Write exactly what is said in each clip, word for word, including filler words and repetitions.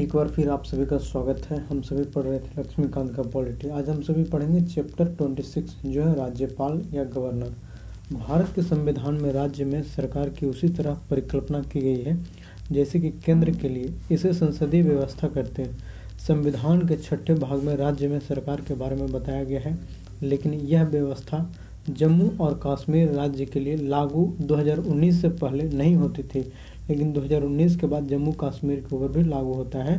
एक बार फिर आप सभी का स्वागत है। हम सभी पढ़ रहे थे लक्ष्मीकांत का पॉलिटी। आज हम सभी पढ़ेंगे चैप्टर छब्बीस जो है राज्यपाल या गवर्नर। भारत के संविधान में राज्य में सरकार की उसी तरह परिकल्पना की गई है जैसे कि केंद्र के लिए इसे संसदीय व्यवस्था कहते हैं। संविधान के छठे भाग में राज्य में सरकार के बारे में बताया गया है, लेकिन यह व्यवस्था जम्मू और कश्मीर राज्य के लिए लागू दो हज़ार उन्नीस से पहले नहीं होती थी, लेकिन दो हज़ार उन्नीस के बाद जम्मू कश्मीर के ऊपर भी लागू होता है,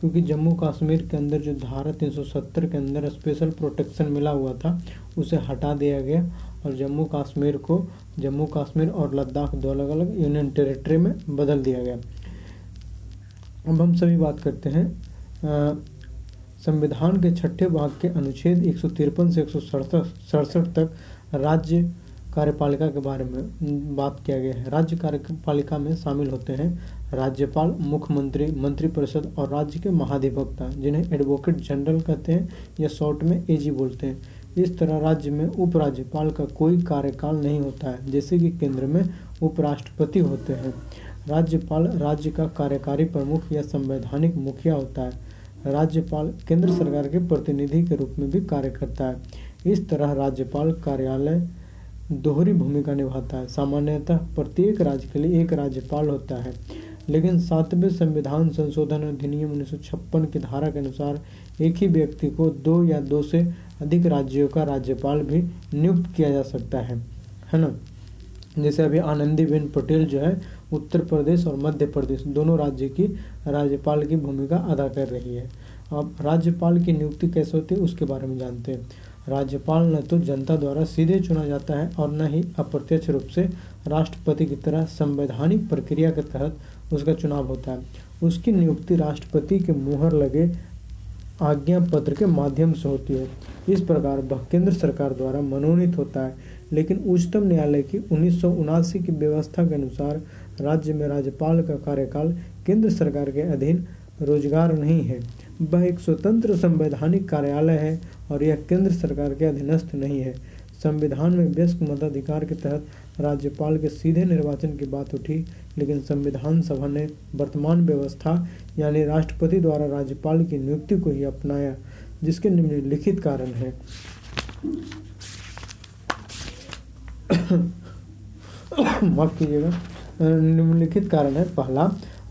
क्योंकि जम्मू कश्मीर के अंदर जो धारा तीन सौ सत्तर के अंदर स्पेशल प्रोटेक्शन मिला हुआ था उसे हटा दिया गया और जम्मू कश्मीर को जम्मू कश्मीर और लद्दाख दो अलग अलग यूनियन टेरेटरी में बदल दिया गया। अब हम सभी बात करते हैं आ, संविधान के छठे भाग के अनुच्छेद एक सौ तिरपन से एक सौ सड़सठ तक राज्य कार्यपालिका के बारे में बात किया गया है। राज्य कार्यपालिका में शामिल होते हैं राज्यपाल, मुख्यमंत्री, मंत्रिपरिषद और राज्य के महाधिवक्ता, जिन्हें एडवोकेट जनरल कहते हैं या शॉर्ट में एजी बोलते हैं। इस तरह राज्य में उपराज्यपाल का कोई कार्यकाल नहीं होता है, जैसे कि केंद्र में उपराष्ट्रपति होते हैं। राज्यपाल राज्य का कार्यकारी प्रमुख या संवैधानिक मुखिया होता है। राज्यपाल केंद्र सरकार के प्रतिनिधि के रूप में भी कार्य करता है। इस तरह राज्यपाल कार्यालय दोहरी भूमिका निभाता है। सामान्यतः प्रत्येक राज्य के लिए एक राज्यपाल होता है, लेकिन सातवें संविधान संशोधन अधिनियम उन्नीस सौ छप्पन की धारा के अनुसार एक ही व्यक्ति को दो या दो से अधिक राज्यों का राज्यपाल भी नियुक्त किया जा सकता है, है ना। जैसे अभी आनंदी बेन पटेल जो है उत्तर प्रदेश और मध्य प्रदेश दोनों राज्य की राज्यपाल की भूमिका अदा कर रही है। अब राज्यपाल की नियुक्ति कैसे होती है उसके बारे में जानते हैं। राज्यपाल न तो जनता द्वारा सीधे चुना जाता है और न ही अप्रत्यक्ष रूप से राष्ट्रपति की तरह संवैधानिक प्रक्रिया के तहत उसका चुनाव होता है। उसकी नियुक्ति राष्ट्रपति के मुहर लगे आज्ञा पत्र के माध्यम से होती है। इस प्रकार वह केंद्र सरकार द्वारा मनोनीत होता है, लेकिन उच्चतम न्यायालय की उन्नीस सौ उनासी की व्यवस्था के अनुसार राज्य में राज्यपाल का कार्यकाल केंद्र सरकार के अधीन रोजगार नहीं है। वह एक स्वतंत्र संवैधानिक कार्यालय है और यह केंद्र सरकार के अधीनस्थ नहीं है। संविधान में व्यस्क मताधिकार के तहत राज्यपाल के सीधे निर्वाचन की बात उठी, लेकिन संविधान सभा ने वर्तमान व्यवस्था यानी राष्ट्रपति द्वारा राज्यपाल की नियुक्ति को ही अपनाया, जिसके निम्नलिखित कारण है। माफ कीजिएगा, निम्नलिखित कारण है। पहला,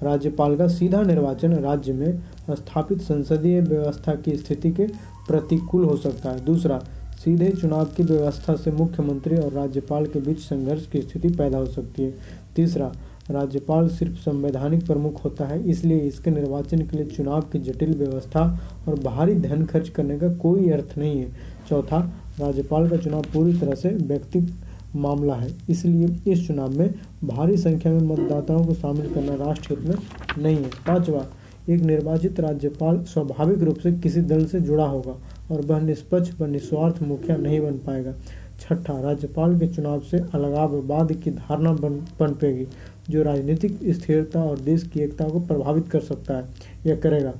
राज्यपाल का सीधा निर्वाचन राज्य में स्थापित संसदीय व्यवस्था की स्थिति के प्रतिकूल हो सकता है। दूसरा, सीधे चुनाव की व्यवस्था से मुख्यमंत्री और राज्यपाल के बीच संघर्ष की स्थिति पैदा हो सकती है। तीसरा, राज्यपाल सिर्फ संवैधानिक प्रमुख होता है, इसलिए इसके निर्वाचन के लिए चुनाव की जटिल व्यवस्था और भारी धन खर्च करने का कोई अर्थ नहीं है। चौथा, राज्यपाल का चुनाव पूरी तरह से व्यक्तिगत मामला है, इसलिए इस चुनाव में भारी संख्या में मतदाताओं को शामिल करना राष्ट्र हित में नहीं है। पाँचवा, एक निर्वाचित राज्यपाल स्वाभाविक रूप से किसी दल से जुड़ा होगा और वह निष्पक्ष व निस्वार्थ मुखिया नहीं बन पाएगा। छठा, राज्यपाल के चुनाव से अलगाववाद की धारणा पनपेगी, जो राजनीतिक स्थिरता और देश की एकता को प्रभावित कर सकता है या करेगा।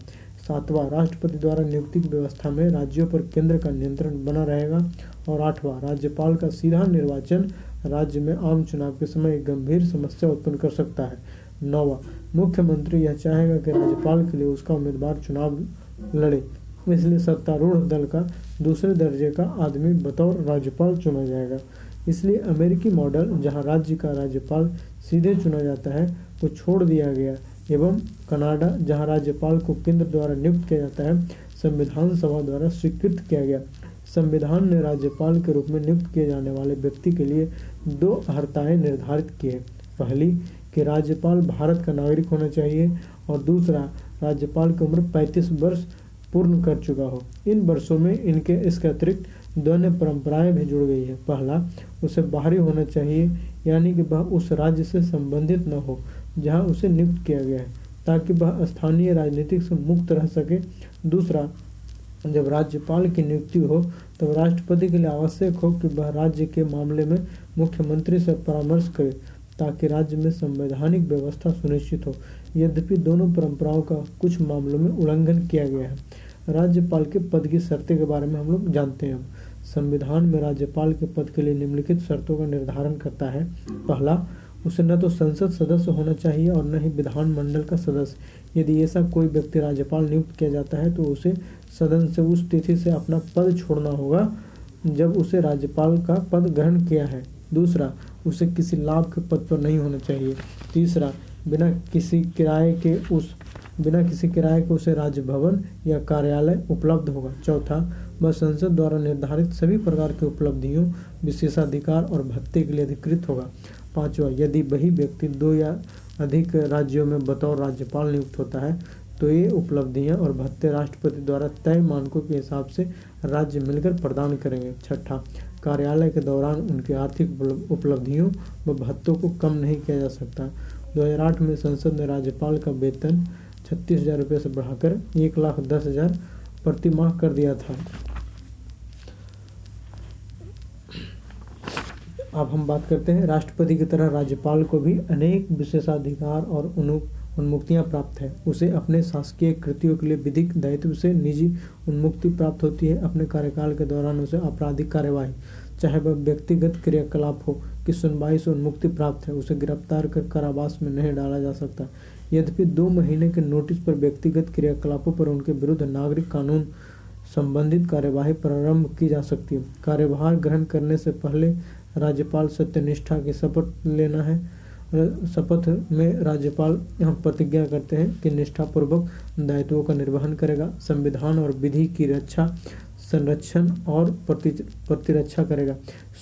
सातवां, राष्ट्रपति द्वारा नियुक्ति की व्यवस्था में राज्यों पर केंद्र का नियंत्रण बना रहेगा। और आठवां, राज्यपाल का सीधा निर्वाचन राज्य में आम चुनाव के समय एक गंभीर समस्या उत्पन्न कर सकता है। नौवां, मुख्यमंत्री यह चाहेगा कि राज्यपाल के लिए उसका उम्मीदवार चुनाव लड़े, इसलिए सत्तारूढ़ दल का दूसरे दर्जे का आदमी बतौर राज्यपाल चुना जाएगा। इसलिए अमेरिकी मॉडल, जहां राज्य का राज्यपाल सीधे चुना जाता है, को छोड़ दिया गया, एवं कनाडा, जहां राज्यपाल को केंद्र द्वारा नियुक्त किया जाता है, संविधान सभा द्वारा स्वीकृत किया गया। संविधान ने राज्यपाल के रूप में नियुक्त किए जाने वाले व्यक्ति के लिए दो अर्हताएँ निर्धारित की है। पहली कि राज्यपाल भारत का नागरिक होना चाहिए, और दूसरा, राज्यपाल की उम्र पैंतीस वर्ष पूर्ण कर चुका हो। इन वर्षों में इनके इसके अतिरिक्त दोनों परंपराएं भी जुड़ गई है। पहला, उसे बाहरी होना चाहिए, यानी कि वह उस राज्य से संबंधित न हो जहां उसे नियुक्त किया गया है, ताकि वह स्थानीय राजनीतिक से मुक्त रह सके। दूसरा, जब राज्यपाल की नियुक्ति हो तब राष्ट्रपति के लिए आवश्यक हो कि वह राज्य के मामले में मुख्यमंत्री से परामर्श करे, ताकि राज्य में संवैधानिक व्यवस्था सुनिश्चित हो। यद्यपि दोनों परंपराओं का कुछ मामलों में उल्लंघन किया गया है। राज्यपाल के पद की शर्तें के बारे में हम लोग जानते हैं। संविधान में राज्यपाल के पद के लिए निम्नलिखित शर्तों का निर्धारण करता है। पहला, उसे न तो संसद सदस्य होना चाहिए और न ही विधानमंडल का सदस्य। यदि ऐसा कोई व्यक्ति राज्यपाल नियुक्त किया जाता है तो उसे सदन से उस तिथि से अपना पद छोड़ना होगा जब उसे राज्यपाल का पद ग्रहण किया है। दूसरा, उसे किसी लाभ के पद पर नहीं होना चाहिए। तीसरा, बिना किसी किराए के उस बिना किसी किराए के उसे राजभवन या कार्यालय उपलब्ध होगा। चौथा, वह संसद द्वारा निर्धारित सभी प्रकार की उपलब्धियों, विशेषाधिकार और भत्ते के लिए अधिकृत होगा। पांचवा, यदि वही व्यक्ति दो या अधिक राज्यों में बतौर राज्यपाल नियुक्त होता है तो ये उपलब्धियां और भत्ते राष्ट्रपति द्वारा तय मानकों के हिसाब से राज्य मिलकर प्रदान करेंगे। छठा, कार्यालय के दौरान उनकी आर्थिक उपलब्धियों व भत्तों को कम नहीं किया जा सकता। दो हजार आठ में संसद ने राज्यपाल का वेतन छत्तीस हजार रुपये से बढ़ाकर एक लाख दस हजार प्रति माह कर दिया था। अब हम बात करते हैं, राष्ट्रपति की तरह राज्यपाल को भी अनेक विशेषाधिकार और उन्मुक्तियां प्राप्त है। उसे अपने शासकीय कृत्यों के लिए विधिक दायित्व से निजी उन्मुक्ति प्राप्त होती है। अपने कार्यकाल के दौरान उसे आपराधिक कार्यवाही, चाहे वह व्यक्तिगत क्रियाकलाप हो, की सुनवाई से उन्मुक्ति प्राप्त है। उसे गिरफ्तार कर कारावास में नहीं डाला जा सकता। यद्यपि दो महीने के नोटिस पर व्यक्तिगत क्रियाकलापों पर उनके विरुद्ध नागरिक कानून संबंधित कार्यवाही प्रारंभ की जा सकती है। कार्यभार ग्रहण करने से पहले राज्यपाल सत्यनिष्ठा की शपथ लेना है। शपथ में राज्यपाल हम प्रतिज्ञा करते हैं कि निष्ठापूर्वक दायित्वों का निर्वहन करेगा, संविधान और विधि की रक्षा, संरक्षण और प्रतिरक्षा करेगा,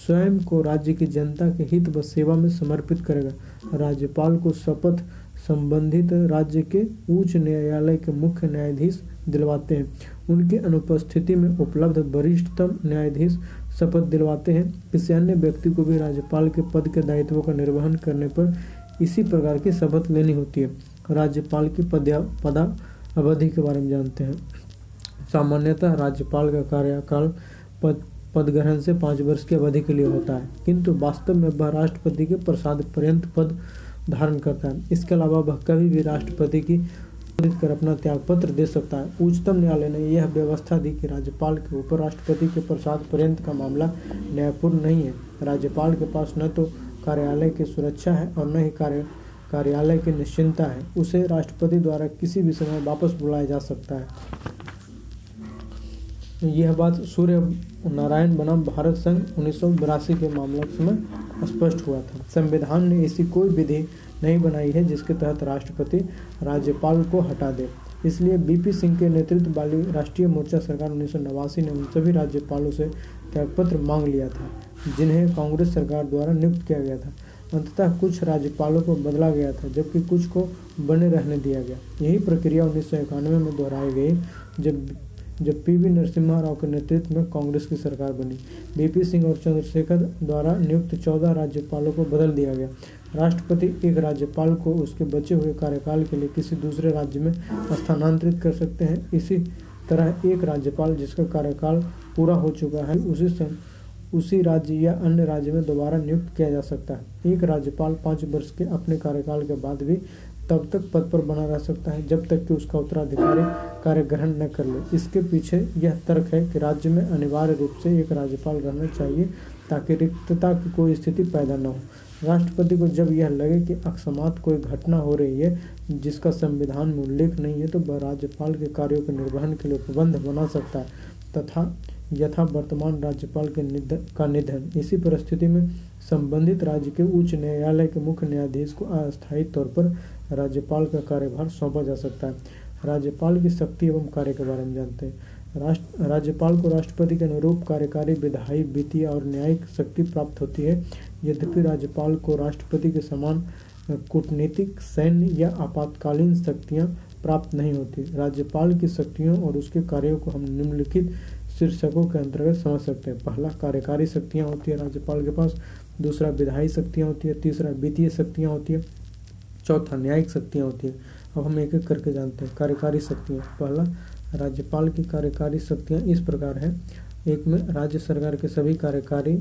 स्वयं को राज्य की जनता के हित व सेवा में समर्पित करेगा। राज्यपाल को शपथ संबंधित राज्य के उच्च न्यायालय के मुख्य न्यायाधीश दिलवाते हैं। उनके अनुपस्थिति में उपलब्ध वरिष्ठतम न्यायाधीश शपथ दिलवाते हैं। किसी अन्य व्यक्ति को भी राज्यपाल के पद के दायित्वों का निर्वहन करने पर इसी प्रकार की शपथ लेनी होती है। राज्यपाल की पदावधि के बारे में जानते हैं। सामान्यतः राज्यपाल का कार्यकाल पद पद ग्रहण से पाँच वर्ष की अवधि के लिए होता है, किंतु वास्तव में वह राष्ट्रपति के प्रसाद पर्यंत पद धारण करता है। इसके अलावा वह कभी भी राष्ट्रपति की कर अपना त्यागपत्र दे सकता है। उच्चतम न्यायालय ने यह व्यवस्था दी कि राज्यपाल के ऊपर राष्ट्रपति के प्रसाद पर्यंत का मामला न्यायपूर्ण नहीं है। राज्यपाल के पास न तो कार्यालय की सुरक्षा है और न ही कार्य कार्यालय की निश्चिंता है। उसे राष्ट्रपति द्वारा किसी भी समय वापस बुलाया जा सकता है। यह बात सूर्य नारायण बनाम भारत संघ उन्नीस सौ बिरासी के मामले में स्पष्ट हुआ था। संविधान ने ऐसी कोई विधि नहीं बनाई है जिसके तहत राष्ट्रपति राज्यपाल को हटा दे। इसलिए बीपी सिंह के नेतृत्व वाली राष्ट्रीय मोर्चा सरकार उन्नीस सौ नवासी ने उन सभी राज्यपालों से त्यागपत्र मांग लिया था जिन्हें कांग्रेस सरकार द्वारा नियुक्त किया गया था। अंततः कुछ राज्यपालों को बदला गया था जबकि कुछ को बने रहने दिया गया। यही प्रक्रिया उन्नीस सौ इक्यानवे में दोहराई गई जब जब पी वी नरसिम्हा राव के नेतृत्व में कांग्रेस की सरकार बनी। बीपी सिंह और चंद्रशेखर द्वारा नियुक्त चौदह राज्यपालों को बदल दिया गया। राष्ट्रपति एक राज्यपाल को उसके बचे हुए कार्यकाल के लिए किसी दूसरे राज्य में स्थानांतरित कर सकते हैं। इसी तरह एक राज्यपाल जिसका कार्यकाल पूरा हो चुका है उसी सम, उसी राज्य या अन्य राज्य में दोबारा नियुक्त किया जा सकता है। एक राज्यपाल पाँच वर्ष के अपने कार्यकाल के बाद भी तब तक पद पर बना रह सकता है जब तक कि उसका उत्तराधिकारी कार्य ग्रहण न कर ले। इसके पीछे यह तर्क है कि राज्य में अनिवार्य रूप से एक राज्यपाल रहना चाहिए ताकि रिक्तता की कोई स्थिति पैदा न हो। राष्ट्रपति को जब यह लगे कि अकस्मात कोई घटना हो रही है जिसका संविधान में उल्लेख नहीं है तो वह राज्यपाल के कार्यों के निर्वहन के लिए प्रबंध बना सकता है तथा यथा वर्तमान राज्यपाल के निधन का निधन इसी परिस्थिति में संबंधित राज्य के उच्च न्यायालय के मुख्य न्यायाधीश को अस्थायी तौर पर राज्यपाल का कार्यभार सौंपा जा सकता है। राज्यपाल की शक्ति एवं कार्य के बारे में जानते हैं। राष्ट्र राज्यपाल को राष्ट्रपति के अनुरूप कार्यकारी, विधायी, वित्तीय और न्यायिक शक्ति प्राप्त होती है। यद्यपि राज्यपाल को राष्ट्रपति के समान कूटनीतिक, सैन्य या आपातकालीन शक्तियां प्राप्त नहीं होती। राज्यपाल की शक्तियों और उसके कार्यों को हम निम्नलिखित शीर्षकों के अंतर्गत समझ सकते हैं। पहला, कार्यकारी शक्तियाँ होती है राज्यपाल के पास। दूसरा, विधायी शक्तियाँ होती है। तीसरा, वित्तीय शक्तियाँ होती है। चौथा, न्यायिक शक्तियाँ होती है। अब हम एक एक करके जानते हैं। कार्यकारी शक्तियाँ, पहला राज्यपाल की कार्यकारी शक्तियाँ इस प्रकार है। एक में राज्य सरकार के सभी कार्यकारी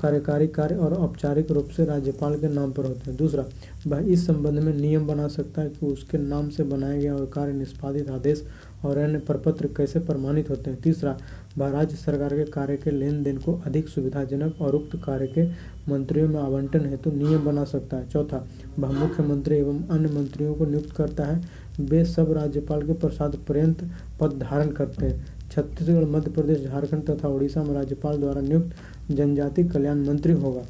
कार्यकारी कार्य और औपचारिक रूप से राज्यपाल के नाम पर होते हैं। दूसरा, वह इस संबंध में नियम बना सकता है कि उसके नाम से बनाए गए और कार्य निष्पादित आदेश और अन्य प्रपत्र कैसे प्रमाणित होते हैं। तीसरा, व राज्य सरकार के कार्य के लेन देन को अधिक सुविधाजनक और उक्त कार्य के मंत्रियों में आवंटन हेतु नियम बना सकता है। चौथा, वह मुख्यमंत्री एवं अन्य मंत्रियों को नियुक्त करता है। वे सब राज्यपाल के प्रसाद पर्यंत पद धारण करते हैं। छत्तीसगढ़, मध्य प्रदेश, झारखंड तथा उड़ीसा में राज्यपाल द्वारा नियुक्त जनजाति कल्याण मंत्री होगा।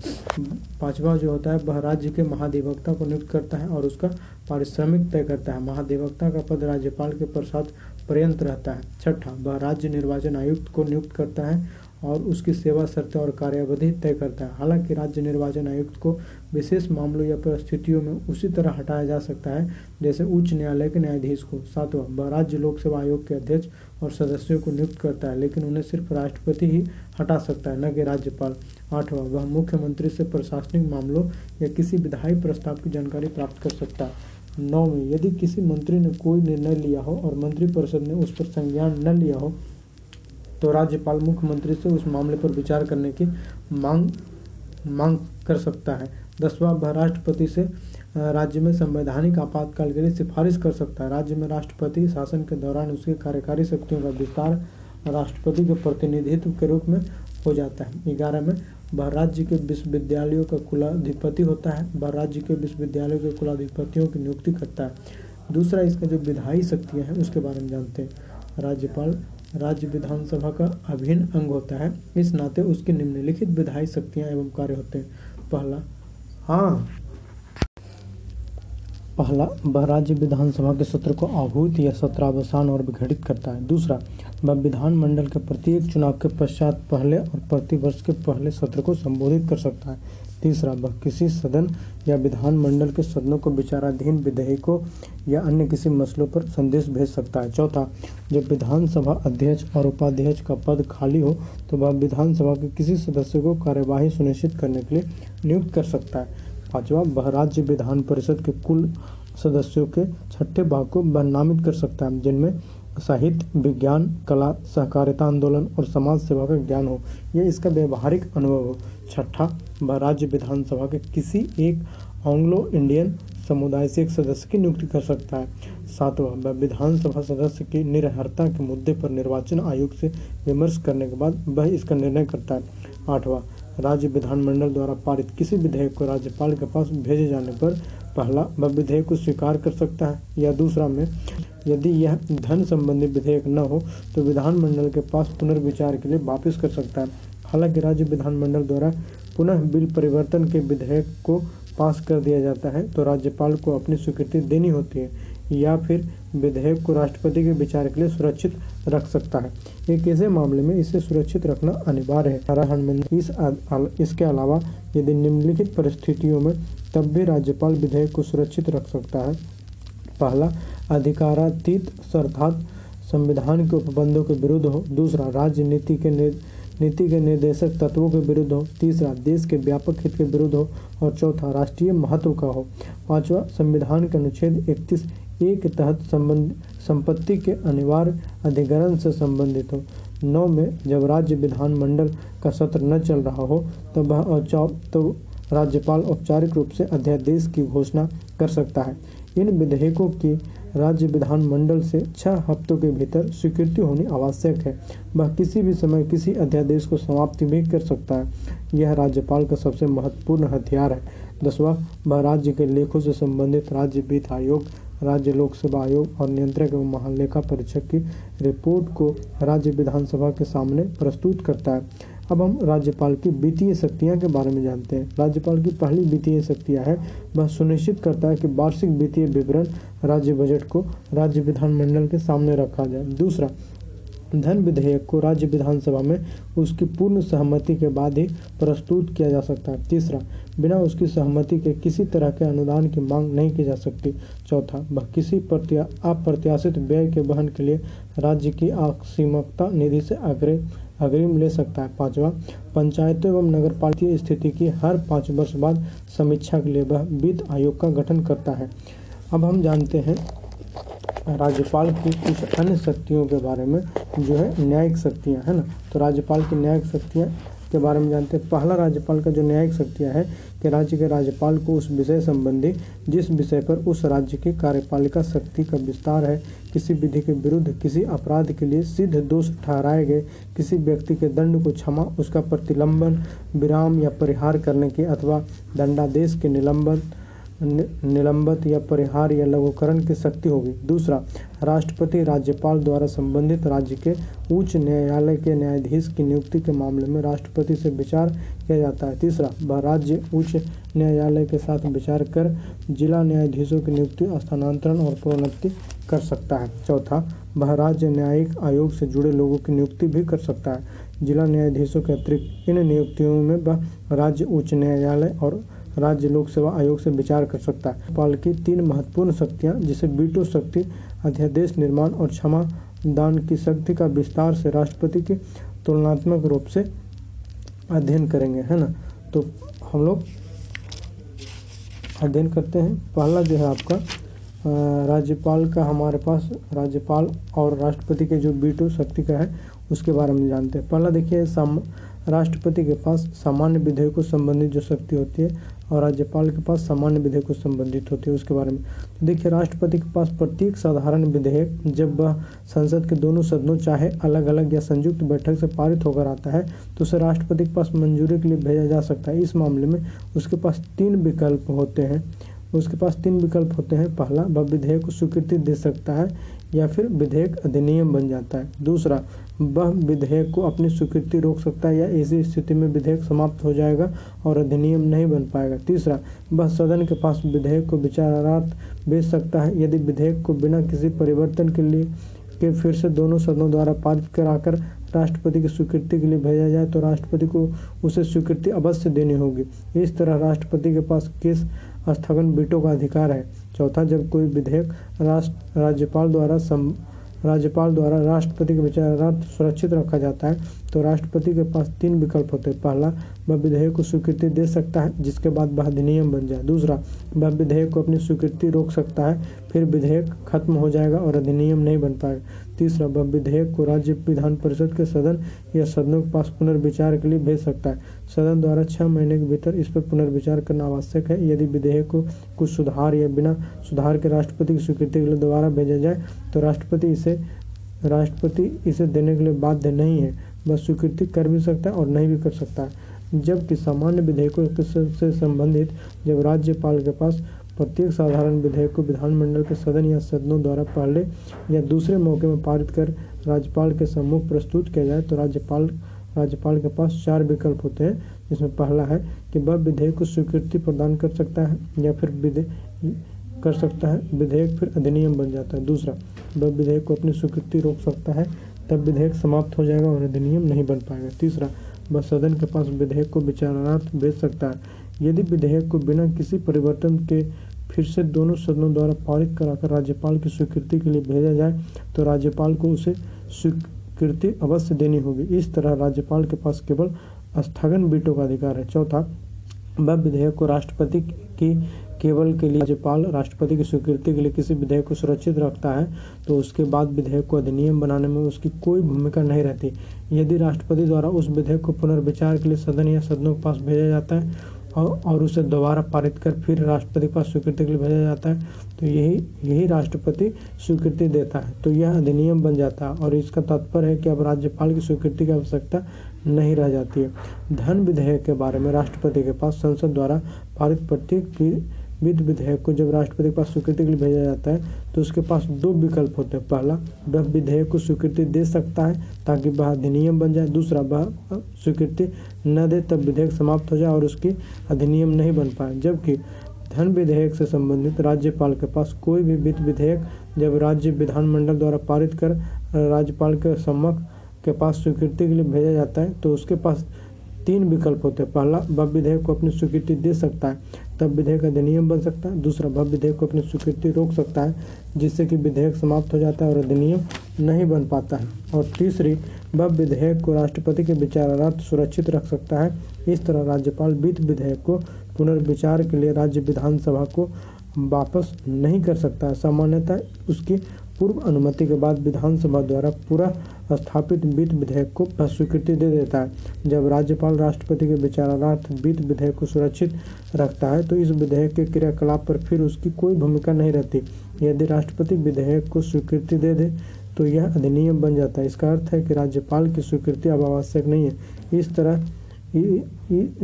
पांचवा जो होता है वह राज्य के महाधिवक्ता को नियुक्त करता है और उसका पारिश्रमिक तय करता है। महाधिवक्ता का पद राज्यपाल के प्रसाद पर्यंत रहता है। छठा, वह राज्य निर्वाचन आयुक्त को नियुक्त करता है और उसकी सेवा शर्तें और कार्यावधि तय करता है। हालांकि राज्य निर्वाचन आयुक्त को विशेष मामलों या परिस्थितियों में उसी तरह हटाया जा सकता है जैसे उच्च न्यायालय के न्यायाधीश को। सातवां, वह राज्य लोक सेवा आयोग के अध्यक्ष और सदस्यों को नियुक्त करता है, लेकिन उन्हें सिर्फ राष्ट्रपति ही हटा सकता है, न कि राज्यपाल। आठवां, वह मुख्यमंत्री से प्रशासनिक मामलों या किसी विधायी प्रस्ताव की जानकारी प्राप्त कर सकता है। नौवें, यदि किसी मंत्री ने कोई निर्णय लिया हो और मंत्रिपरिषद ने उस पर संज्ञान न लिया हो तो राज्यपाल मुख्यमंत्री से उस मामले पर विचार करने की मांग मांग कर सकता है। दसवां, वह राष्ट्रपति से राज्य में संवैधानिक आपातकाल के लिए सिफारिश कर सकता है। राज्य में राष्ट्रपति शासन के दौरान उसके कार्यकारी शक्तियों का विस्तार राष्ट्रपति के प्रतिनिधित्व के रूप में हो जाता है। ग्यारह में, वह राज्य के विश्वविद्यालयों का कुलाधिपति होता है। वह राज्य के विश्वविद्यालयों के कुलाधिपतियों की नियुक्ति करता है। दूसरा, इसका जो विधायी शक्तियाँ हैं उसके बारे में जानते हैं। राज्यपाल राज्य विधानसभा का अभिन्न अंग होता है, इस नाते उसकी निम्नलिखित विधायी शक्तियां एवं कार्य होते हैं। पहला हाँ पहला वह राज्य विधानसभा के सत्र को आहूत या सत्रावसान और विघटित करता है। दूसरा, वह विधानमंडल के प्रत्येक चुनाव के पश्चात पहले और प्रतिवर्ष के पहले सत्र को संबोधित कर सकता है। तीसरा, वह किसी सदन या विधानमंडल के सदनों को विचाराधीन विधेयकों या अन्य किसी मसलों पर संदेश भेज सकता है। चौथा, जब विधानसभा अध्यक्ष और उपाध्यक्ष का पद खाली हो तो वह विधानसभा के किसी सदस्य को कार्यवाही सुनिश्चित करने के लिए नियुक्त कर सकता है। पांचवा, वह राज्य विधान परिषद के कुल सदस्यों के छठे भाग को वह नामित कर सकता है जिनमें साहित्य, विज्ञान, कला, सहकारिता आंदोलन और समाज सेवा का ज्ञान हो या इसका व्यवहारिक अनुभव हो। छठा, वह राज्य विधानसभा के किसी एक एंग्लो इंडियन समुदाय से एक सदस्य की नियुक्ति कर सकता है। सातवां, वह विधानसभा सदस्य की निर्हरता के मुद्दे पर निर्वाचन आयोग से विमर्श करने के बाद वह इसका निर्णय करता है। आठवां, राज्य विधानमंडल द्वारा पारित किसी विधेयक को राज्यपाल के पास भेजे जाने पर पहला वह विधेयक को स्वीकार कर सकता है या दूसरा में यदि यह धन संबंधी विधेयक न हो तो विधानमंडल के पास पुनर्विचार के लिए वापस कर सकता है। हालांकि राज्य विधानमंडल द्वारा पुनः बिल परिवर्तन के विधेयक को पास कर दिया जाता है तो राज्यपाल को अपनी स्वीकृति देनी होती है या फिर विधेयक को राष्ट्रपति के विचार के लिए सुरक्षित रख सकता है। एक ऐसे मामले में इसे सुरक्षित रखना अनिवार्य है। प्रधानमंत्री इस आल, इसके अलावा यदि निम्नलिखित परिस्थितियों में तब भी राज्यपाल विधेयक को सुरक्षित रख सकता है। पहला, अधिकारातीत अर्थात संविधान के उपबंधों के विरुद्ध हो। दूसरा, राज्य नीति के नीति के निर्देशक तत्वों के विरुद्ध हो। तीसरा, देश के व्यापक हित के विरुद्ध हो और चौथा, राष्ट्रीय महत्व का हो। पांचवा, संविधान के अनुच्छेद इकतीस ए के तहत संबंध संपत्ति के अनिवार्य अधिग्रहण से संबंधित हो। नौ में, जब राज्य विधानमंडल का सत्र न चल रहा हो तब वह तो राज्यपाल औपचारिक रूप से अध्यादेश की घोषणा कर सकता है। इन विधेयकों की राज्य विधानमंडल से छह हफ्तों के भीतर स्वीकृति होनी आवश्यक है। वह किसी भी समय किसी अध्यादेश को समाप्त भी कर सकता है। यह राज्यपाल का सबसे महत्वपूर्ण हथियार है। दसवां, वह राज्य के लेखों से संबंधित राज्य वित्त आयोग, राज्य लोक सेवा आयोग और नियंत्रक एवं महालेखा परीक्षक की रिपोर्ट को राज्य विधानसभा के सामने प्रस्तुत करता है। अब हम राज्यपाल की वित्तीय शक्तियां के बारे में जानते हैं। राज्यपाल की पहली वित्तीय शक्तियां है वह सुनिश्चित करता है कि वार्षिक वित्तीय विवरण राज्य बजट को राज्य विधानमंडल के सामने रखा जाए। दूसरा, धन विधेयक को राज्य विधानसभा में उसकी पूर्ण सहमति के बाद ही प्रस्तुत किया जा सकता है। तीसरा, बिना उसकी सहमति के किसी तरह के अनुदान की मांग नहीं की जा सकती। चौथा, वह किसी प्रत्या अप्रत्याशित व्यय के वहन के लिए राज्य की आकस्मिकता निधि से अग्रिम अग्रिम ले सकता है। पांचवा, पंचायतों एवं नगरपालिका स्थिति की हर पाँच वर्ष बाद समीक्षा के लिए वह वित्त आयोग का गठन करता है। अब हम जानते हैं राज्यपाल की कुछ अन्य शक्तियों के बारे में जो है न्यायिक शक्तियां है ना। तो राज्यपाल की न्यायिक शक्तियां के बारे में जानते हैं। पहला, राज्यपाल का जो न्यायिक शक्तियाँ है कि राज्य के राज्यपाल को उस विषय संबंधी जिस विषय पर उस राज्य की कार्यपालिका शक्ति का विस्तार है, किसी विधि के विरुद्ध किसी अपराध के लिए सिद्ध दोष ठहराए गए किसी व्यक्ति के दंड को क्षमा, उसका प्रतिलंबन, विराम या परिहार करने के अथवा दंडादेश के निलंबन निलंबित या परिहार या लघुकरण की शक्ति होगी। दूसरा, राष्ट्रपति राज्यपाल द्वारा संबंधित राज्य के उच्च न्यायालय के न्यायाधीश की नियुक्ति के मामले में राष्ट्रपति से विचार किया जाता है। तीसरा, वह राज्य उच्च न्यायालय के साथ विचार कर जिला न्यायाधीशों की नियुक्ति, स्थानांतरण और प्रोन्नति कर सकता है। चौथा, वह राज्य न्यायिक आयोग से जुड़े लोगों की नियुक्ति भी कर सकता है। जिला न्यायाधीशों के अतिरिक्त इन नियुक्तियों में वह राज्य उच्च न्यायालय और राज्य लोक सेवा आयोग से विचार कर सकता है। राज्यपाल की तीन महत्वपूर्ण शक्तियां, जिसे वीटो शक्ति, अध्यादेश निर्माण और क्षमा दान की शक्ति का विस्तार से राष्ट्रपति के तुलनात्मक रूप से अध्ययन करेंगे, है ना। तो हम लोग अध्ययन करते हैं। पहला जो है आपका राज्यपाल का, हमारे पास राज्यपाल और राष्ट्रपति के जो वीटो शक्ति का है उसके बारे में जानते हैं। पहला देखिए, राष्ट्रपति के पास सामान्य विधेयकों संबंधित जो शक्ति होती है और राज्यपाल के पास सामान्य विधेयकों संबंधित होती है उसके बारे में। तो देखिए, राष्ट्रपति के पास प्रत्येक साधारण विधेयक जब वह संसद के दोनों सदनों चाहे अलग अलग या संयुक्त बैठक से पारित होकर आता है तो उसे राष्ट्रपति के पास मंजूरी के लिए भेजा जा सकता है। इस मामले में उसके पास तीन विकल्प होते हैं उसके पास तीन विकल्प होते हैं पहला, वह विधेयक को स्वीकृति दे सकता है या फिर विधेयक अधिनियम बन जाता है। दूसरा, वह विधेयक को अपनी स्वीकृति रोक सकता है या ऐसी स्थिति में विधेयक समाप्त हो जाएगा और अधिनियम नहीं बन पाएगा। तीसरा, वह सदन के पास विधेयक को विचारार्थ भेज सकता है। यदि विधेयक को बिना किसी परिवर्तन के लिए के फिर से दोनों सदनों द्वारा पारित कराकर राष्ट्रपति की स्वीकृति के लिए भेजा जाए तो राष्ट्रपति को उसे स्वीकृति अवश्य देनी होगी। इस तरह राष्ट्रपति के पास केस स्थगन वीटो का अधिकार है। चौथा, जब कोई विधेयक राष्ट्र राज्यपाल द्वारा सम राज्यपाल द्वारा राष्ट्रपति के विचारार्थ सुरक्षित रखा जाता है तो राष्ट्रपति के पास तीन विकल्प होते हैं। पहला, वह विधेयक को स्वीकृति दे सकता है जिसके बाद वह अधिनियम बन जाए। दूसरा, वह विधेयक को अपनी स्वीकृति रोक सकता है, फिर विधेयक खत्म हो जाएगा और अधिनियम नहीं बन पाएगा। तीसरा, वह विधेयक को राज्य विधान परिषद के सदन या सदनों के पास पुनर्विचार के लिए भेज सकता है। सदन द्वारा छः महीने के भीतर इस पर पुनर्विचार करना आवश्यक है। यदि विधेयक को कुछ सुधार या बिना सुधार के राष्ट्रपति की स्वीकृति के लिए दोबारा भेजा जाए तो राष्ट्रपति इसे राष्ट्रपति इसे देने के लिए बाध्य नहीं है, वह स्वीकृति कर भी सकता है और नहीं भी कर सकता है। जबकि सामान्य विधेयकों से संबंधित, जब राज्यपाल के पास प्रत्येक साधारण विधेयक को विधानमंडल के सदन या सदनों द्वारा पहले या दूसरे मौके में पारित कर राज्यपाल के सम्मुख प्रस्तुत किया जाए तो राज्यपाल राज्यपाल के पास चार विकल्प होते हैं, जिसमें पहला है कि वह विधेयक को स्वीकृति प्रदान कर सकता है या फिर विधेयक कर सकता है विधेयक फिर अधिनियम बन जाता है। दूसरा, वह विधेयक को अपनी स्वीकृति रोक सकता है, तब विधेयक समाप्त हो जाएगा और अधिनियम नहीं बन पाएगा। तीसरा, वह सदन के पास विधेयक को विचारार्थ भेज सकता है। यदि विधेयक को बिना किसी परिवर्तन के फिर से दोनों सदनों द्वारा पारित कराकर राज्यपाल की स्वीकृति के लिए भेजा जाए तो राज्यपाल को उसे स्वीकृति अवश्य देनी होगी। इस तरह राज्यपाल के पास केवल स्थगन वीटो का अधिकार है। चौथा, वह विधेयक को राष्ट्रपति की केवल के लिए राज्यपाल राष्ट्रपति की स्वीकृति के लिए किसी विधेयक को सुरक्षित रखता है तो उसके बाद विधेयक को अधिनियम बनाने में उसकी कोई भूमिका नहीं रहती। यदि राष्ट्रपति द्वारा उस विधेयक को पुनर्विचार के लिए सदन या सदनों के पास भेजा जाता है और उसे दोबारा पारित कर फिर राष्ट्रपति के पास स्वीकृति के लिए भेजा जाता है तो यही यही राष्ट्रपति स्वीकृति देता है तो यह अधिनियम बन जाता है और इसका तात्पर्य है कि अब राज्यपाल की स्वीकृति की आवश्यकता नहीं रह जाती है। धन विधेयक के बारे में, राष्ट्रपति के पास संसद द्वारा पारित प्रत्येक विध विधेयक को जब राष्ट्रपति के पास स्वीकृति के लिए भेजा जाता है तो उसके पास दो विकल्प होते हैं। पहला, वह विधेयक को स्वीकृति दे सकता है ताकि वह अधिनियम बन जाए। दूसरा, वह स्वीकृति न दे तब विधेयक समाप्त हो जाए और उसकी अधिनियम नहीं बन पाए। जबकि धन विधेयक से संबंधित, राज्यपाल के पास कोई भी वित्त विधेयक जब राज्य विधानमंडल द्वारा पारित कर राज्यपाल के सम्मुख के पास स्वीकृति के लिए भेजा जाता है तो उसके पास तीन विकल्प होते हैं। पहला, वह विधेयक को अपनी स्वीकृति दे सकता है तब विधेयक अधिनियम बन सकता है। दूसरा, वह विधेयक को अपनी स्वीकृति रोक सकता है जिससे कि विधेयक समाप्त हो जाता है और अधिनियम नहीं बन पाता है। और तीसरी, वह विधेयक को राष्ट्रपति के विचारार्थ सुरक्षित रख सकता है। इस तरह राज्यपाल वित्त विधेयक को पुनर्विचार के लिए राज्य विधानसभा को वापस नहीं कर सकता है। सामान्यतः उसकी पूर्व अनुमति के बाद विधानसभा द्वारा पूरा स्थापित वित्त विधेयक को स्वीकृति दे देता है। जब राज्यपाल राष्ट्रपति के विचारार्थ वित्त विधेयक को सुरक्षित रखता है तो इस विधेयक के क्रियाकलाप पर फिर उसकी कोई भूमिका नहीं रहती। यदि राष्ट्रपति विधेयक को स्वीकृति दे दे तो यह अधिनियम बन जाता है। इसका अर्थ है कि राज्यपाल की स्वीकृति अब आवश्यक नहीं है। इस तरह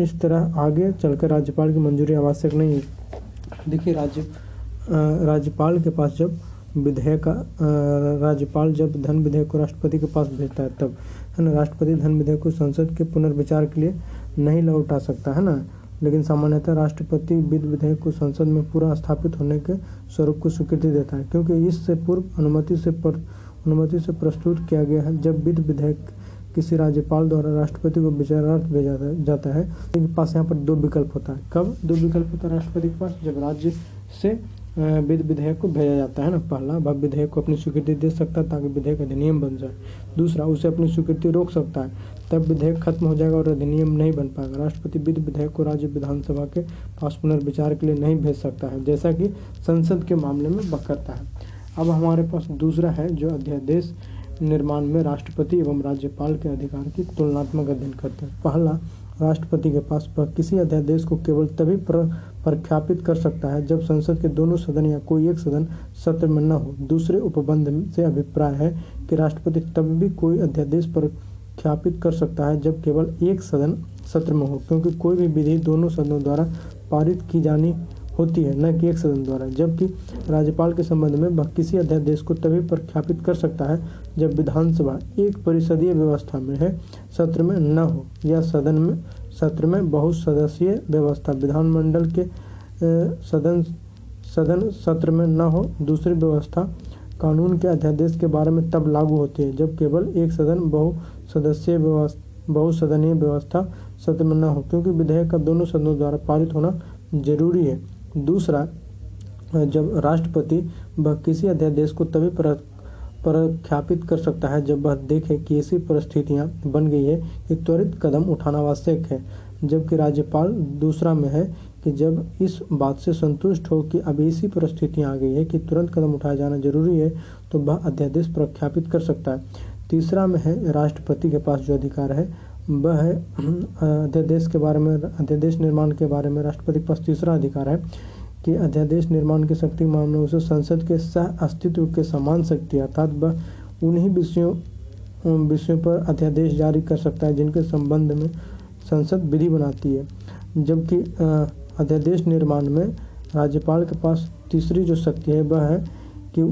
इस तरह आगे चलकर राज्यपाल की मंजूरी आवश्यक नहीं है। देखिए, राज्य राज्यपाल के पास जब विधेयक राज्यपाल जब धन विधेयक को राष्ट्रपति के पास भेजता है तब है ना, राष्ट्रपति धन विधेयक को संसद के पुनर्विचार के लिए नहीं लौटा सकता है ना। लेकिन सामान्यतः राष्ट्रपति वित्त विधेयक को संसद में पूरा स्थापित होने के स्वरूप को स्वीकृति देता है, क्योंकि इससे पूर्व अनुमति से अनुमति से प्रस्तुत किया गया है। जब वित्त विधेयक किसी राज्यपाल द्वारा राष्ट्रपति को विचारार्थ भेजा जाता है तो इनके पास यहाँ पर दो विकल्प होता है। कब दो विकल्प होता है राष्ट्रपति के पास? जब राज्य से वित्त विधेयक को भेजा जाता है ना। पहला, वह विधेयक को अपनी स्वीकृति दे सकता है ताकि विधेयक अधिनियम बन जाए। दूसरा, उसे अपनी स्वीकृति रोक सकता है, तब विधेयक खत्म हो जाएगा और अधिनियम नहीं बन पाएगा। राष्ट्रपति वित्त विधेयक को राज्य विधानसभा के पास पुनर्विचार के लिए नहीं भेज सकता है, जैसा कि संसद के मामले में वह करता है। अब हमारे पास दूसरा है जो अध्यादेश निर्माण में राष्ट्रपति एवं राज्यपाल के अधिकार की तुलनात्मक अध्ययन करते हैं। पहला, राष्ट्रपति के पास पर किसी अध्यादेश को केवल तभी प्रख्यापित कर सकता है जब संसद के दोनों सदन या कोई एक सदन सत्र में न हो। दूसरे उपबंध से अभिप्राय है कि राष्ट्रपति तब भी कोई अध्यादेश प्रख्यापित कर सकता है जब केवल एक सदन सत्र में हो, क्योंकि कोई भी विधि दोनों सदनों द्वारा पारित की जानी होती है, न कि एक सदन द्वारा। जबकि राज्यपाल के संबंध में वह किसी अध्यादेश को तभी प्रख्यापित कर सकता है जब विधानसभा एक परिषदीय व्यवस्था में है, सत्र में न हो, या सदन में सत्र में बहुसदस्यीय व्यवस्था विधानमंडल के सदन सदन सत्र में न हो। दूसरी व्यवस्था कानून के अध्यादेश के बारे में तब लागू होती है जब केवल एक सदन बहुसदस्यीय व्यवस्था बहुसदनीय व्यवस्था सत्र में न हो, क्योंकि विधेयक का दोनों सदनों द्वारा पारित होना जरूरी है। दूसरा, जब राष्ट्रपति वह किसी अध्यादेश को तभी प्रख्यापित कर सकता है जब वह देखे कि ऐसी परिस्थितियां बन गई है कि त्वरित कदम उठाना आवश्यक है, जबकि राज्यपाल दूसरा में है कि जब इस बात से संतुष्ट हो कि अब ऐसी परिस्थितियां आ गई है कि तुरंत कदम उठाया जाना जरूरी है तो वह अध्यादेश प्रख्यापित कर सकता है। तीसरा में है राष्ट्रपति के पास जो अधिकार है वह है अध्यादेश के बारे में अध्यादेश निर्माण के बारे में राष्ट्रपति के पास तीसरा अधिकार है कि अध्यादेश निर्माण की शक्ति के मामले में उसे संसद के सह अस्तित्व के समान शक्ति, अर्थात वह उन्हीं विषयों विषयों पर अध्यादेश जारी कर सकता है जिनके संबंध में संसद विधि बनाती है। जबकि अध्यादेश निर्माण में राज्यपाल के पास तीसरी जो शक्ति है वह है कि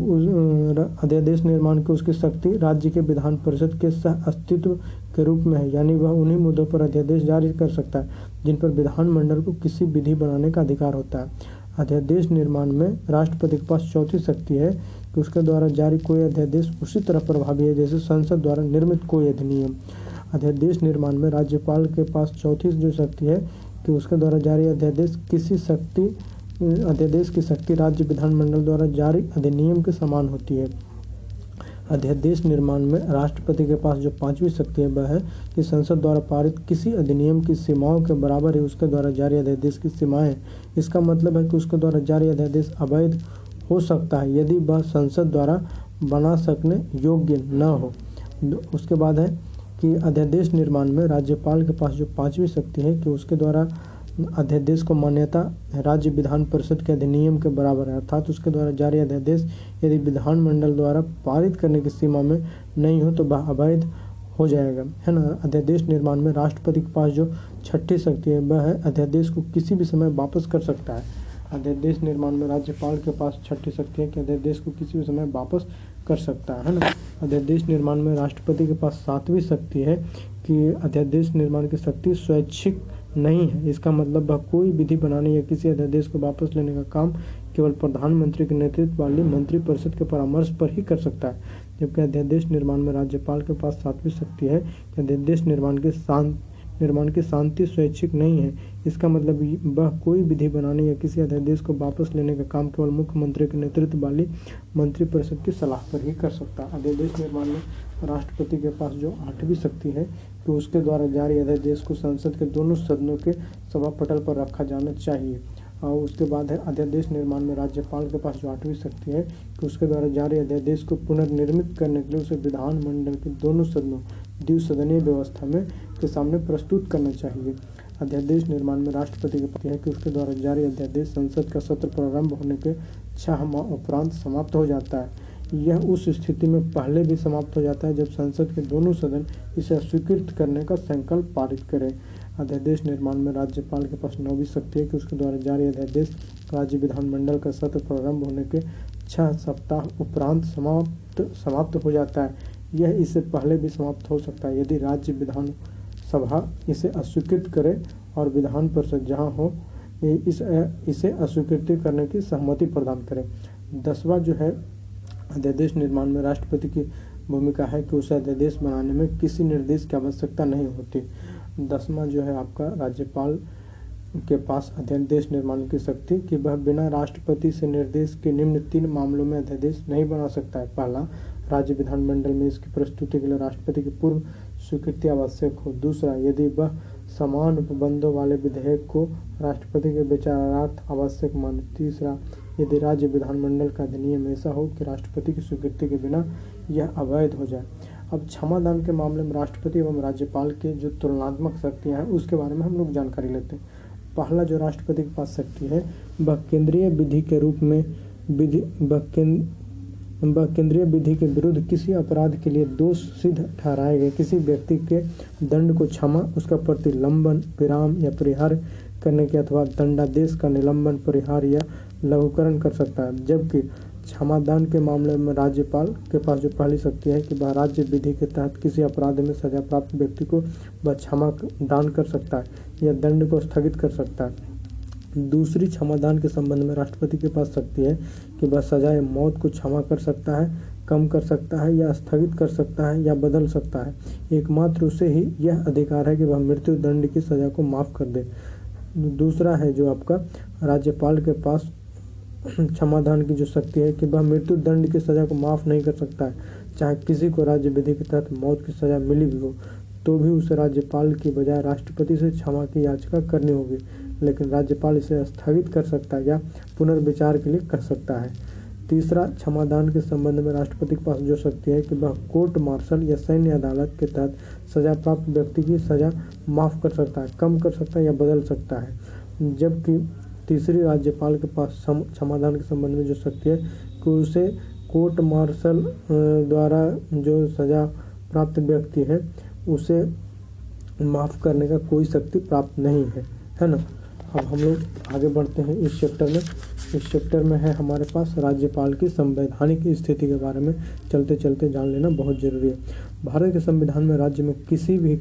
अध्यादेश निर्माण की उसकी शक्ति राज्य के विधान परिषद के सह अस्तित्व के रूप में है, यानी वह उन्हीं मुद्दों पर अध्यादेश जारी कर सकता है जिन पर विधानमंडल को किसी विधि बनाने का अधिकार होता है। अध्यादेश निर्माण में राष्ट्रपति के पास चौथी शक्ति है कि उसके द्वारा जारी कोई अध्यादेश उसी तरह प्रभावी है जैसे संसद द्वारा निर्मित कोई अधिनियम। अध्यादेश निर्माण में राज्यपाल के पास चौथी जो शक्ति है कि उसके द्वारा जारी अध्यादेश किसी शक्ति अध्यादेश की शक्ति राज्य विधानमंडल द्वारा जारी अधिनियम के समान होती है। अध्यादेश निर्माण में राष्ट्रपति के पास जो पांचवी शक्ति है वह है कि संसद द्वारा पारित किसी अधिनियम की सीमाओं के बराबर ही उसके द्वारा जारी अध्यादेश की सीमाएं। इसका मतलब है कि उसके द्वारा जारी अध्यादेश अवैध हो सकता है यदि वह संसद द्वारा बना सकने योग्य न हो। उसके बाद है कि अध्यादेश निर्माण में राज्यपाल के पास जो पाँचवीं शक्ति है कि उसके द्वारा अध्यादेश को मान्यता राज्य विधान परिषद के अधिनियम के बराबर है, अर्थात उसके द्वारा जारी अध्यादेश यदि विधानमंडल द्वारा पारित करने की सीमा में नहीं हो तो वह अवैध हो जाएगा, है ना। अध्यादेश निर्माण में राष्ट्रपति के पास जो छठी शक्ति है वह है अध्यादेश को किसी भी समय वापस कर सकता है। अध्यादेश निर्माण में राज्यपाल के पास छठी शक्ति है कि अध्यादेश को किसी भी समय वापस कर सकता है, है ना। अध्यादेश निर्माण में राष्ट्रपति के पास सातवीं शक्ति है कि अध्यादेश निर्माण की शक्ति स्वैच्छिक नहीं है। इसका मतलब वह कोई विधि बनाने या किसी अध्यादेश को वापस लेने का काम केवल प्रधानमंत्री के नेतृत्व वाली मंत्रिपरिषद के परामर्श पर ही कर सकता है, जबकि अध्यादेश निर्माण में राज्यपाल के पास सातवीं शक्ति है कि अध्यादेश निर्माण के शांत निर्माण की शांति स्वैच्छिक नहीं है। इसका मतलब वह कोई विधि बनाने या किसी अध्यादेश को वापस लेने का काम केवल मुख्यमंत्री के नेतृत्व वाली मंत्रिपरिषद की सलाह पर ही कर सकता है। अध्यादेश निर्माण में राष्ट्रपति के पास जो आठवीं शक्ति है कि उसके द्वारा जारी अध्यादेश को संसद के दोनों सदनों के सभापटल पर रखा जाना चाहिए। और उसके बाद है अध्यादेश निर्माण में राज्यपाल के पास जो आठवीं शक्ति है कि उसके द्वारा जारी अध्यादेश को पुनर्निर्मित करने के लिए उसे विधान मंडल के दोनों सदनों द्विसदनीय व्यवस्था में के सामने प्रस्तुत करना चाहिए। अध्यादेश निर्माण में राष्ट्रपति के पति है कि उसके द्वारा जारी अध्यादेश संसद का सत्र प्रारंभ होने के छह माह उपरांत समाप्त हो जाता है। यह उस स्थिति में पहले भी समाप्त हो जाता है जब संसद के दोनों सदन इसे अस्वीकृत करने का संकल्प पारित करें। अध्यादेश निर्माण में राज्यपाल के पास नौवीं शक्ति है कि उसके द्वारा जारी अध्यादेश राज्य विधानमंडल का सत्र प्रारंभ होने के छह सप्ताह उपरांत समाप्त समाप्त हो जाता है। यह इससे पहले भी समाप्त हो सकता है यदि राज्य विधान सभा इसे अस्वीकृत करे और विधान परिषद जहाँ हो इस इसे अस्वीकृत करने की सहमति प्रदान करे। दसवां जो है अध्यादेश निर्माण में राष्ट्रपति की भूमिका है कि उसे अध्यादेश बनाने में किसी निर्देश की आवश्यकता नहीं होती। दसवां जो है आपका राज्यपाल के पास अध्यादेश निर्माण की शक्ति कि वह बिना राष्ट्रपति से निर्देश के निम्न तीन मामलों में अध्यादेश नहीं बना सकता है। पहला, राज्य विधानमंडल में इसकी प्रस्तुति के लिए राष्ट्रपति की पूर्व स्वीकृति आवश्यक हो। दूसरा, यदि वह समान उपबंधों वाले विधेयक को राष्ट्रपति के विचारार्थ आवश्यक माने। तीसरा, यदि राज्य विधानमंडल का अधिनियम ऐसा हो कि राष्ट्रपति की स्वीकृति के बिना यह अवैध हो जाए। अब क्षमादान के मामले में राष्ट्रपति एवं राज्यपाल के जो तुलनात्मक शक्तियाँ हैं उसके बारे में हम लोग जानकारी लेते हैं। पहला जो राष्ट्रपति के पास शक्ति है वह केंद्रीय विधि के रूप में विधि वह केंद्रीय विधि के विरुद्ध किसी अपराध के लिए दोष सिद्ध ठहराए गए किसी व्यक्ति के दंड को क्षमा, उसका प्रतिलंबन, विराम या परिहार करने के अथवा दंडादेश का निलंबन, परिहार या लघुकरण कर सकता है। जबकि क्षमादान के मामले में राज्यपाल के पास जो पहली शक्ति है कि वह राज्य विधि के तहत किसी अपराध में सजा प्राप्त व्यक्ति को वह क्षमा दान कर सकता है या दंड को स्थगित कर सकता है। दूसरी, क्षमादान के संबंध में राष्ट्रपति के पास शक्ति है कि वह सजाए मौत को क्षमा कर सकता है, कम कर सकता है या स्थगित कर सकता है या बदल सकता है। एकमात्र उसे ही यह अधिकार है कि वह मृत्यु दंड की सजा को माफ कर दे। दूसरा है जो आपका राज्यपाल के पास क्षमादान की जो शक्ति है कि वह मृत्यु दंड की सजा को माफ नहीं कर सकता है। चाहे किसी को राज्य विधि के तहत मौत की सजा मिली भी हो तो भी उसे राज्यपाल की बजाय राष्ट्रपति से क्षमा की याचिका करनी होगी, लेकिन राज्यपाल इसे स्थगित कर सकता है या पुनर्विचार के लिए कह सकता है। तीसरा, क्षमादान के संबंध में राष्ट्रपति के पास जो शक्ति है कि वह कोर्ट मार्शल या सैन्य अदालत के तहत सजा प्राप्त व्यक्ति की सजा माफ कर सकता है, कम कर सकता है या बदल सकता है। जबकि तीसरी, राज्यपाल के पास क्षमादान के संबंध में जो शक्ति है कि उसे कोर्ट मार्शल द्वारा जो सजा प्राप्त व्यक्ति है उसे माफ़ करने का कोई शक्ति प्राप्त नहीं है, है ना। अब हम लोग आगे बढ़ते हैं इस चैप्टर में। इस चैप्टर में है हमारे पास राज्यपाल की संवैधानिक स्थिति के बारे में चलते चलते जान लेना बहुत जरूरी है। भारत के संविधान में राज्य में किसी भी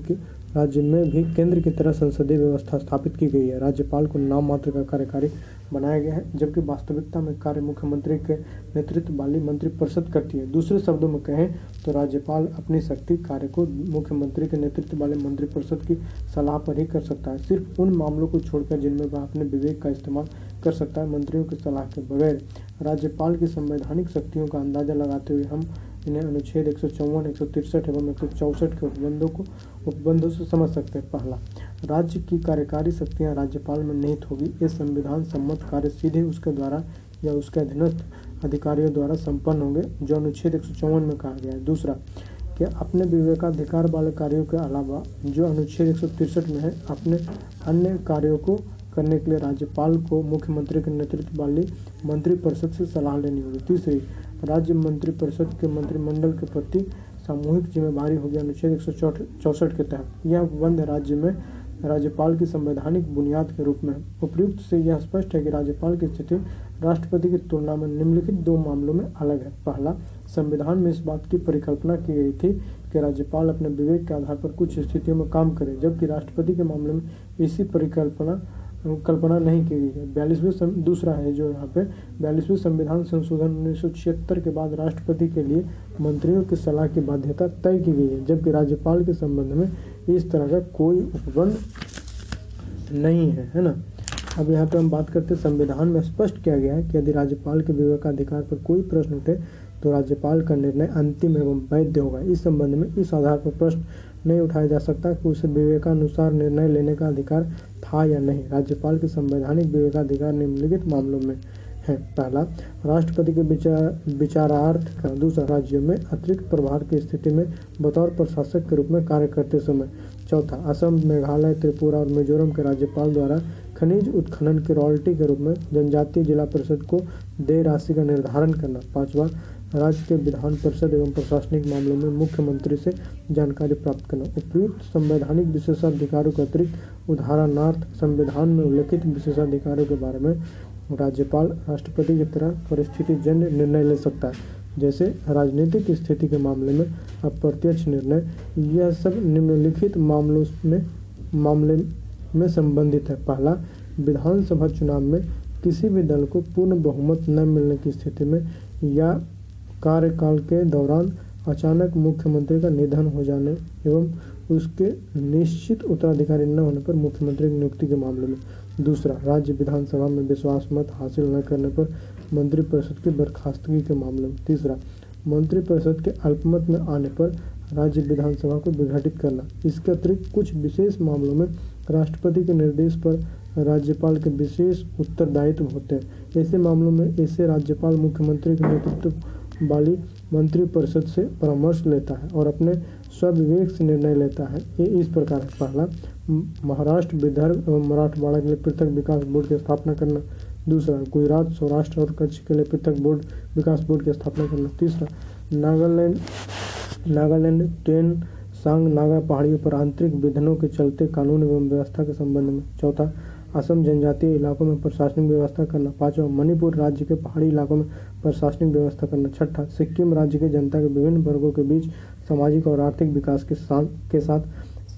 राज्य में भी केंद्र की तरह संसदीय व्यवस्था स्थापित की गई है। राज्यपाल को नाम मात्र का कार्यकारी बनाया गया है जबकि वास्तविकता में कार्य मुख्यमंत्री के नेतृत्व वाली मंत्रिपरिषद करती है। दूसरे शब्दों में कहें तो राज्यपाल अपनी शक्ति कार्य को मुख्यमंत्री के नेतृत्व वाले मंत्रिपरिषद की सलाह पर ही कर सकता है, सिर्फ उन मामलों को छोड़कर जिनमें वह अपने विवेक का इस्तेमाल कर सकता है। मंत्रियों की सलाह के बगैर राज्यपाल की संवैधानिक शक्तियों का अंदाजा लगाते हुए हम इन्हें अनुच्छेद एक सौ चौवन एक सौ तिरसठ एवं एक सौ चौसठ के उपबंधों को उपबंधों से समझ सकते हैं। पहला, राज्य की कार्यकारी शक्तियां राज्यपाल में निहित होगी। यह संविधान सम्मत कार्य सीधे उसके द्वारा या उसके अधीनस्थ अधिकारियों द्वारा संपन्न होंगे, जो अनुच्छेद एक सौ चौवन में कहा गया है। दूसरा, कि अपने विवेकाधिकार वाले कार्यों के अलावा जो अनुच्छेद एक सौ तिरसठ में है अपने अन्य कार्यों को करने के लिए राज्यपाल को मुख्यमंत्री के नेतृत्व वाली मंत्रिपरिषद से सलाह लेनी होगी। तीसरी, राज्य मंत्रिपरिषद के मंत्रिमंडल के प्रति सामूहिक जिम्मेदारी होगी। अनुच्छेद एक सौ चौसठ के तहत यह उपबंध राज्य में राज्यपाल की संवैधानिक बुनियाद के रूप में। उपयुक्त से यह स्पष्ट है कि राज्यपाल की स्थिति राष्ट्रपति की तुलना में निम्नलिखित दो मामलों में अलग है। पहला, संविधान में इस बात की परिकल्पना की गई थी कि राज्यपाल अपने विवेक के आधार पर कुछ स्थितियों में काम करे, जबकि राष्ट्रपति के मामले में इसी परिकल्पना कल्पना नहीं की गई है। बयालीसवें दूसरा है जो यहाँ पे बयालीसवें संविधान संशोधन उन्नीस सौ छिहत्तर के बाद राष्ट्रपति के लिए मंत्रियों की सलाह की बाध्यता तय की गई है, जबकि राज्यपाल के संबंध में इस तरह का कोई उपबंध नहीं है, है ना। अब यहाँ पे हम बात करते हैं, संविधान में स्पष्ट किया गया है कि यदि राज्यपाल के विवेकाधिकार पर कोई प्रश्न उठे तो राज्यपाल का निर्णय अंतिम एवं वैध होगा। इस संबंध में इस आधार पर प्रश्न नहीं उठाया जा सकता कि उसे विवेकानुसार निर्णय लेने का अधिकार था या नहीं। राज्यपाल के संवैधानिक विवेकाधिकार निम्नलिखित मामलों में है। पहला, राष्ट्रपति के विचार विचारार्थ का। दूसरा, राज्यों में अतिरिक्त प्रभार की स्थिति में बतौर प्रशासक के रूप में कार्य करते समय। चौथा, असम, मेघालय, त्रिपुरा और मिजोरम के राज्यपाल द्वारा खनिज उत्खनन की रॉयल्टी के रूप में जनजातीय जिला परिषद को देय राशि का निर्धारण करना। पाँचवा, राज्य के विधान परिषद एवं प्रशासनिक मामलों में मुख्यमंत्री से जानकारी प्राप्त करना। उपयुक्त संवैधानिक विशेषाधिकारों के अतिरिक्त उदाहरणार्थ संविधान में उल्लेखित विशेषाधिकारों के बारे में राज्यपाल राष्ट्रपति की तरह परिस्थितिजन्य निर्णय ले सकता है, जैसे राजनीतिक स्थिति के मामले में अप्रत्यक्ष निर्णय। यह सब निम्नलिखित मामलों में मामले में संबंधित है। पहला, विधानसभा चुनाव में किसी भी दल को पूर्ण बहुमत न मिलने की स्थिति में या कार्यकाल के दौरान अचानक मुख्यमंत्री का निधन हो जाने एवं उसके निश्चित उत्तराधिकारी न होने पर मुख्यमंत्री की नियुक्ति के मामले में। दूसरा, राज्य विधानसभा में विश्वास मत हासिल न करने पर मंत्रिपरिषद की बर्खास्तगी के मामले में। तीसरा, मंत्रिपरिषद के अल्पमत में आने पर राज्य विधानसभा को विघटित करना। इसके अतिरिक्त कुछ विशेष मामलों में राष्ट्रपति के निर्देश पर राज्यपाल के विशेष उत्तरदायित्व होते हैं। ऐसे मामलों में ऐसे राज्यपाल मुख्यमंत्री के नेतृत्व वाली मंत्रिपरिषद से परामर्श लेता है और अपने स्वविवेक से निर्णय लेता है। ये इस प्रकार है। पहला, महाराष्ट्र, विदर्भ एवं मराठवाड़ा के लिए पृथक विकास बोर्ड की स्थापना करना। दूसरा, गुजरात, सौराष्ट्र और कच्छ के लिए पृथक बोर्ड विकास बोर्ड की स्थापना करना। तीसरा, नागालैंड नागालैंड तेन सांग नागा पहाड़ियों पर आंतरिक विघटनों के चलते कानून एवं व्यवस्था के संबंध में। चौथा, असम, जनजातीय इलाकों में प्रशासनिक व्यवस्था करना। पाँचवा, मणिपुर राज्य के पहाड़ी इलाकों में प्रशासनिक व्यवस्था करना। छठा, सिक्किम राज्य की जनता के विभिन्न वर्गों के बीच सामाजिक और आर्थिक विकास के साथ के साथ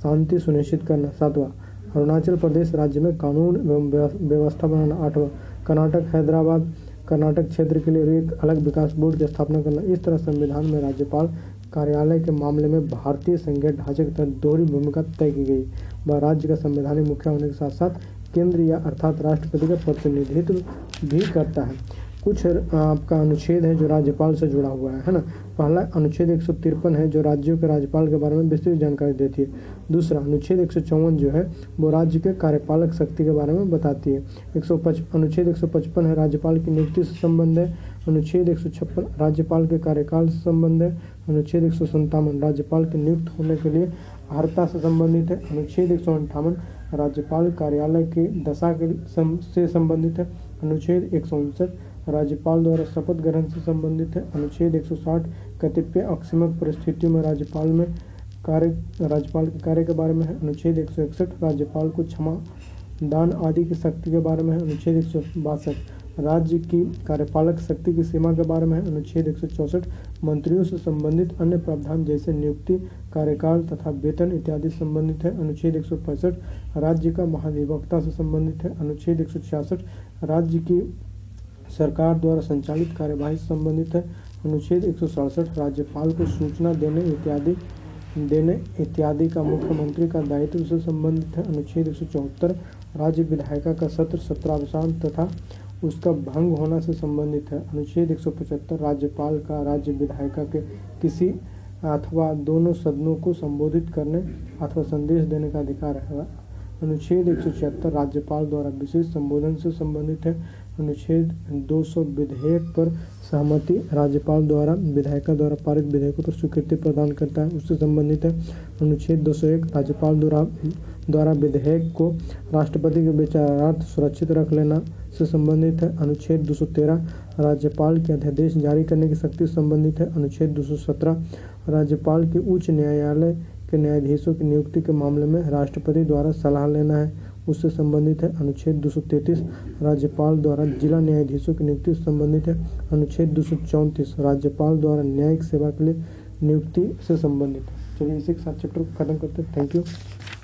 शांति सुनिश्चित करना। सातवां, अरुणाचल प्रदेश राज्य में कानून एवं व्यवस्था बनाना। आठवां, कर्नाटक, हैदराबाद कर्नाटक क्षेत्र के लिए एक अलग विकास बोर्ड की स्थापना करना। इस तरह संविधान में राज्यपाल कार्यालय के मामले में भारतीय संघीय ढांचे के तहत दोहरी भूमिका तय की गई। वह राज्य का संवैधानिक मुखिया होने के साथ साथ केंद्र या अर्थात राष्ट्रपति का प्रतिनिधित्व भी करता है। कुछ आपका अनुच्छेद है जो राज्यपाल से जुड़ा हुआ है है ना। पहला अनुच्छेद एक सौ तिरपन है जो राज्यों के राज्यपाल के बारे में विस्तृत जानकारी देती है। दूसरा, अनुच्छेद एक सौ चौवन जो है वो राज्य के कार्यपालक शक्ति के बारे में बताती है। एक सौ पच अनुच्छेद एक सौ पचपन है राज्यपाल की नियुक्ति से संबंध है। अनुच्छेद एक सौ छप्पन राज्यपाल के कार्यकाल से संबंध है। अनुच्छेद एक सौ संतावन राज्यपाल के नियुक्त होने के लिए अर्हता से संबंधित है। अनुच्छेद एक सौ अंठावन राज्यपाल कार्यालय की दशा के से संबंधित है। अनुच्छेद एक सौ उनसठ राज्यपाल द्वारा शपथ ग्रहण से संबंधित है। अनुच्छेद एक सौ साठ कतिपय अकस्मक परिस्थितियों में राज्यपाल में कार्य राज्यपाल के कार्य के बारे में है। अनुच्छेद एक सौ इकसठ राज्यपाल को क्षमा दान आदि की शक्ति के बारे में है। अनुच्छेद एक सौ बासठ राज्य की कार्यपालक शक्ति की सीमा के बारे में है। अनुच्छेद एक सौ चौंसठ मंत्रियों से संबंधित अन्य प्रावधान जैसे नियुक्ति, कार्यकाल तथा वेतन इत्यादि संबंधित है। अनुच्छेद एक सौ पैंसठ राज्य का महाधिवक्ता से संबंधित है। अनुच्छेद एक सौ छियासठ राज्य की सरकार द्वारा संचालित कार्यवाही से संबंधित है। अनुच्छेद एक सौ सड़सठ राज्यपाल को सूचना देने इत्यादि देने इत्यादि का मुख्यमंत्री का दायित्व से संबंधित है। अनुच्छेद एक सौ चौहत्तर राज्य विधायिका का सत्र सत्रावसान तथा उसका भंग होना से संबंधित है। अनुच्छेद एक सौ पचहत्तर राज्यपाल का राज्य विधायिका के किसी अथवा दोनों सदनों को संबोधित करने अथवा संदेश देने का अधिकार है। अनुच्छेद एक सौ छिहत्तर राज्यपाल द्वारा विशेष संबोधन से संबंधित है। अनुच्छेद दो सौ विधेयक पर सहमति राज्यपाल द्वारा विधायिका द्वारा पारित विधेयकों पर स्वीकृति प्रदान करता है, उससे संबंधित है। अनुच्छेद दो सौ एक राज्यपाल द्वारा द्वारा विधेयक को राष्ट्रपति के विचारार्थ सुरक्षित रख लेना से संबंधित है। अनुच्छेद दो सौ तेरह राज्यपाल के अध्यादेश जारी करने की शक्ति से संबंधित है। अनुच्छेद दो सौ सत्रह राज्यपाल के उच्च न्यायालय के न्यायाधीशों की नियुक्ति के मामले में राष्ट्रपति द्वारा सलाह लेना है, उससे संबंधित है। अनुच्छेद दो सौ तैंतीस राज्यपाल द्वारा जिला न्यायाधीशों की नियुक्ति से संबंधित है। अनुच्छेद दो सौ चौंतीस राज्यपाल द्वारा न्यायिक सेवा के लिए नियुक्ति से संबंधित है। चलिए इसी के साथ चैप्टर खत्म करते हैं। Thank you.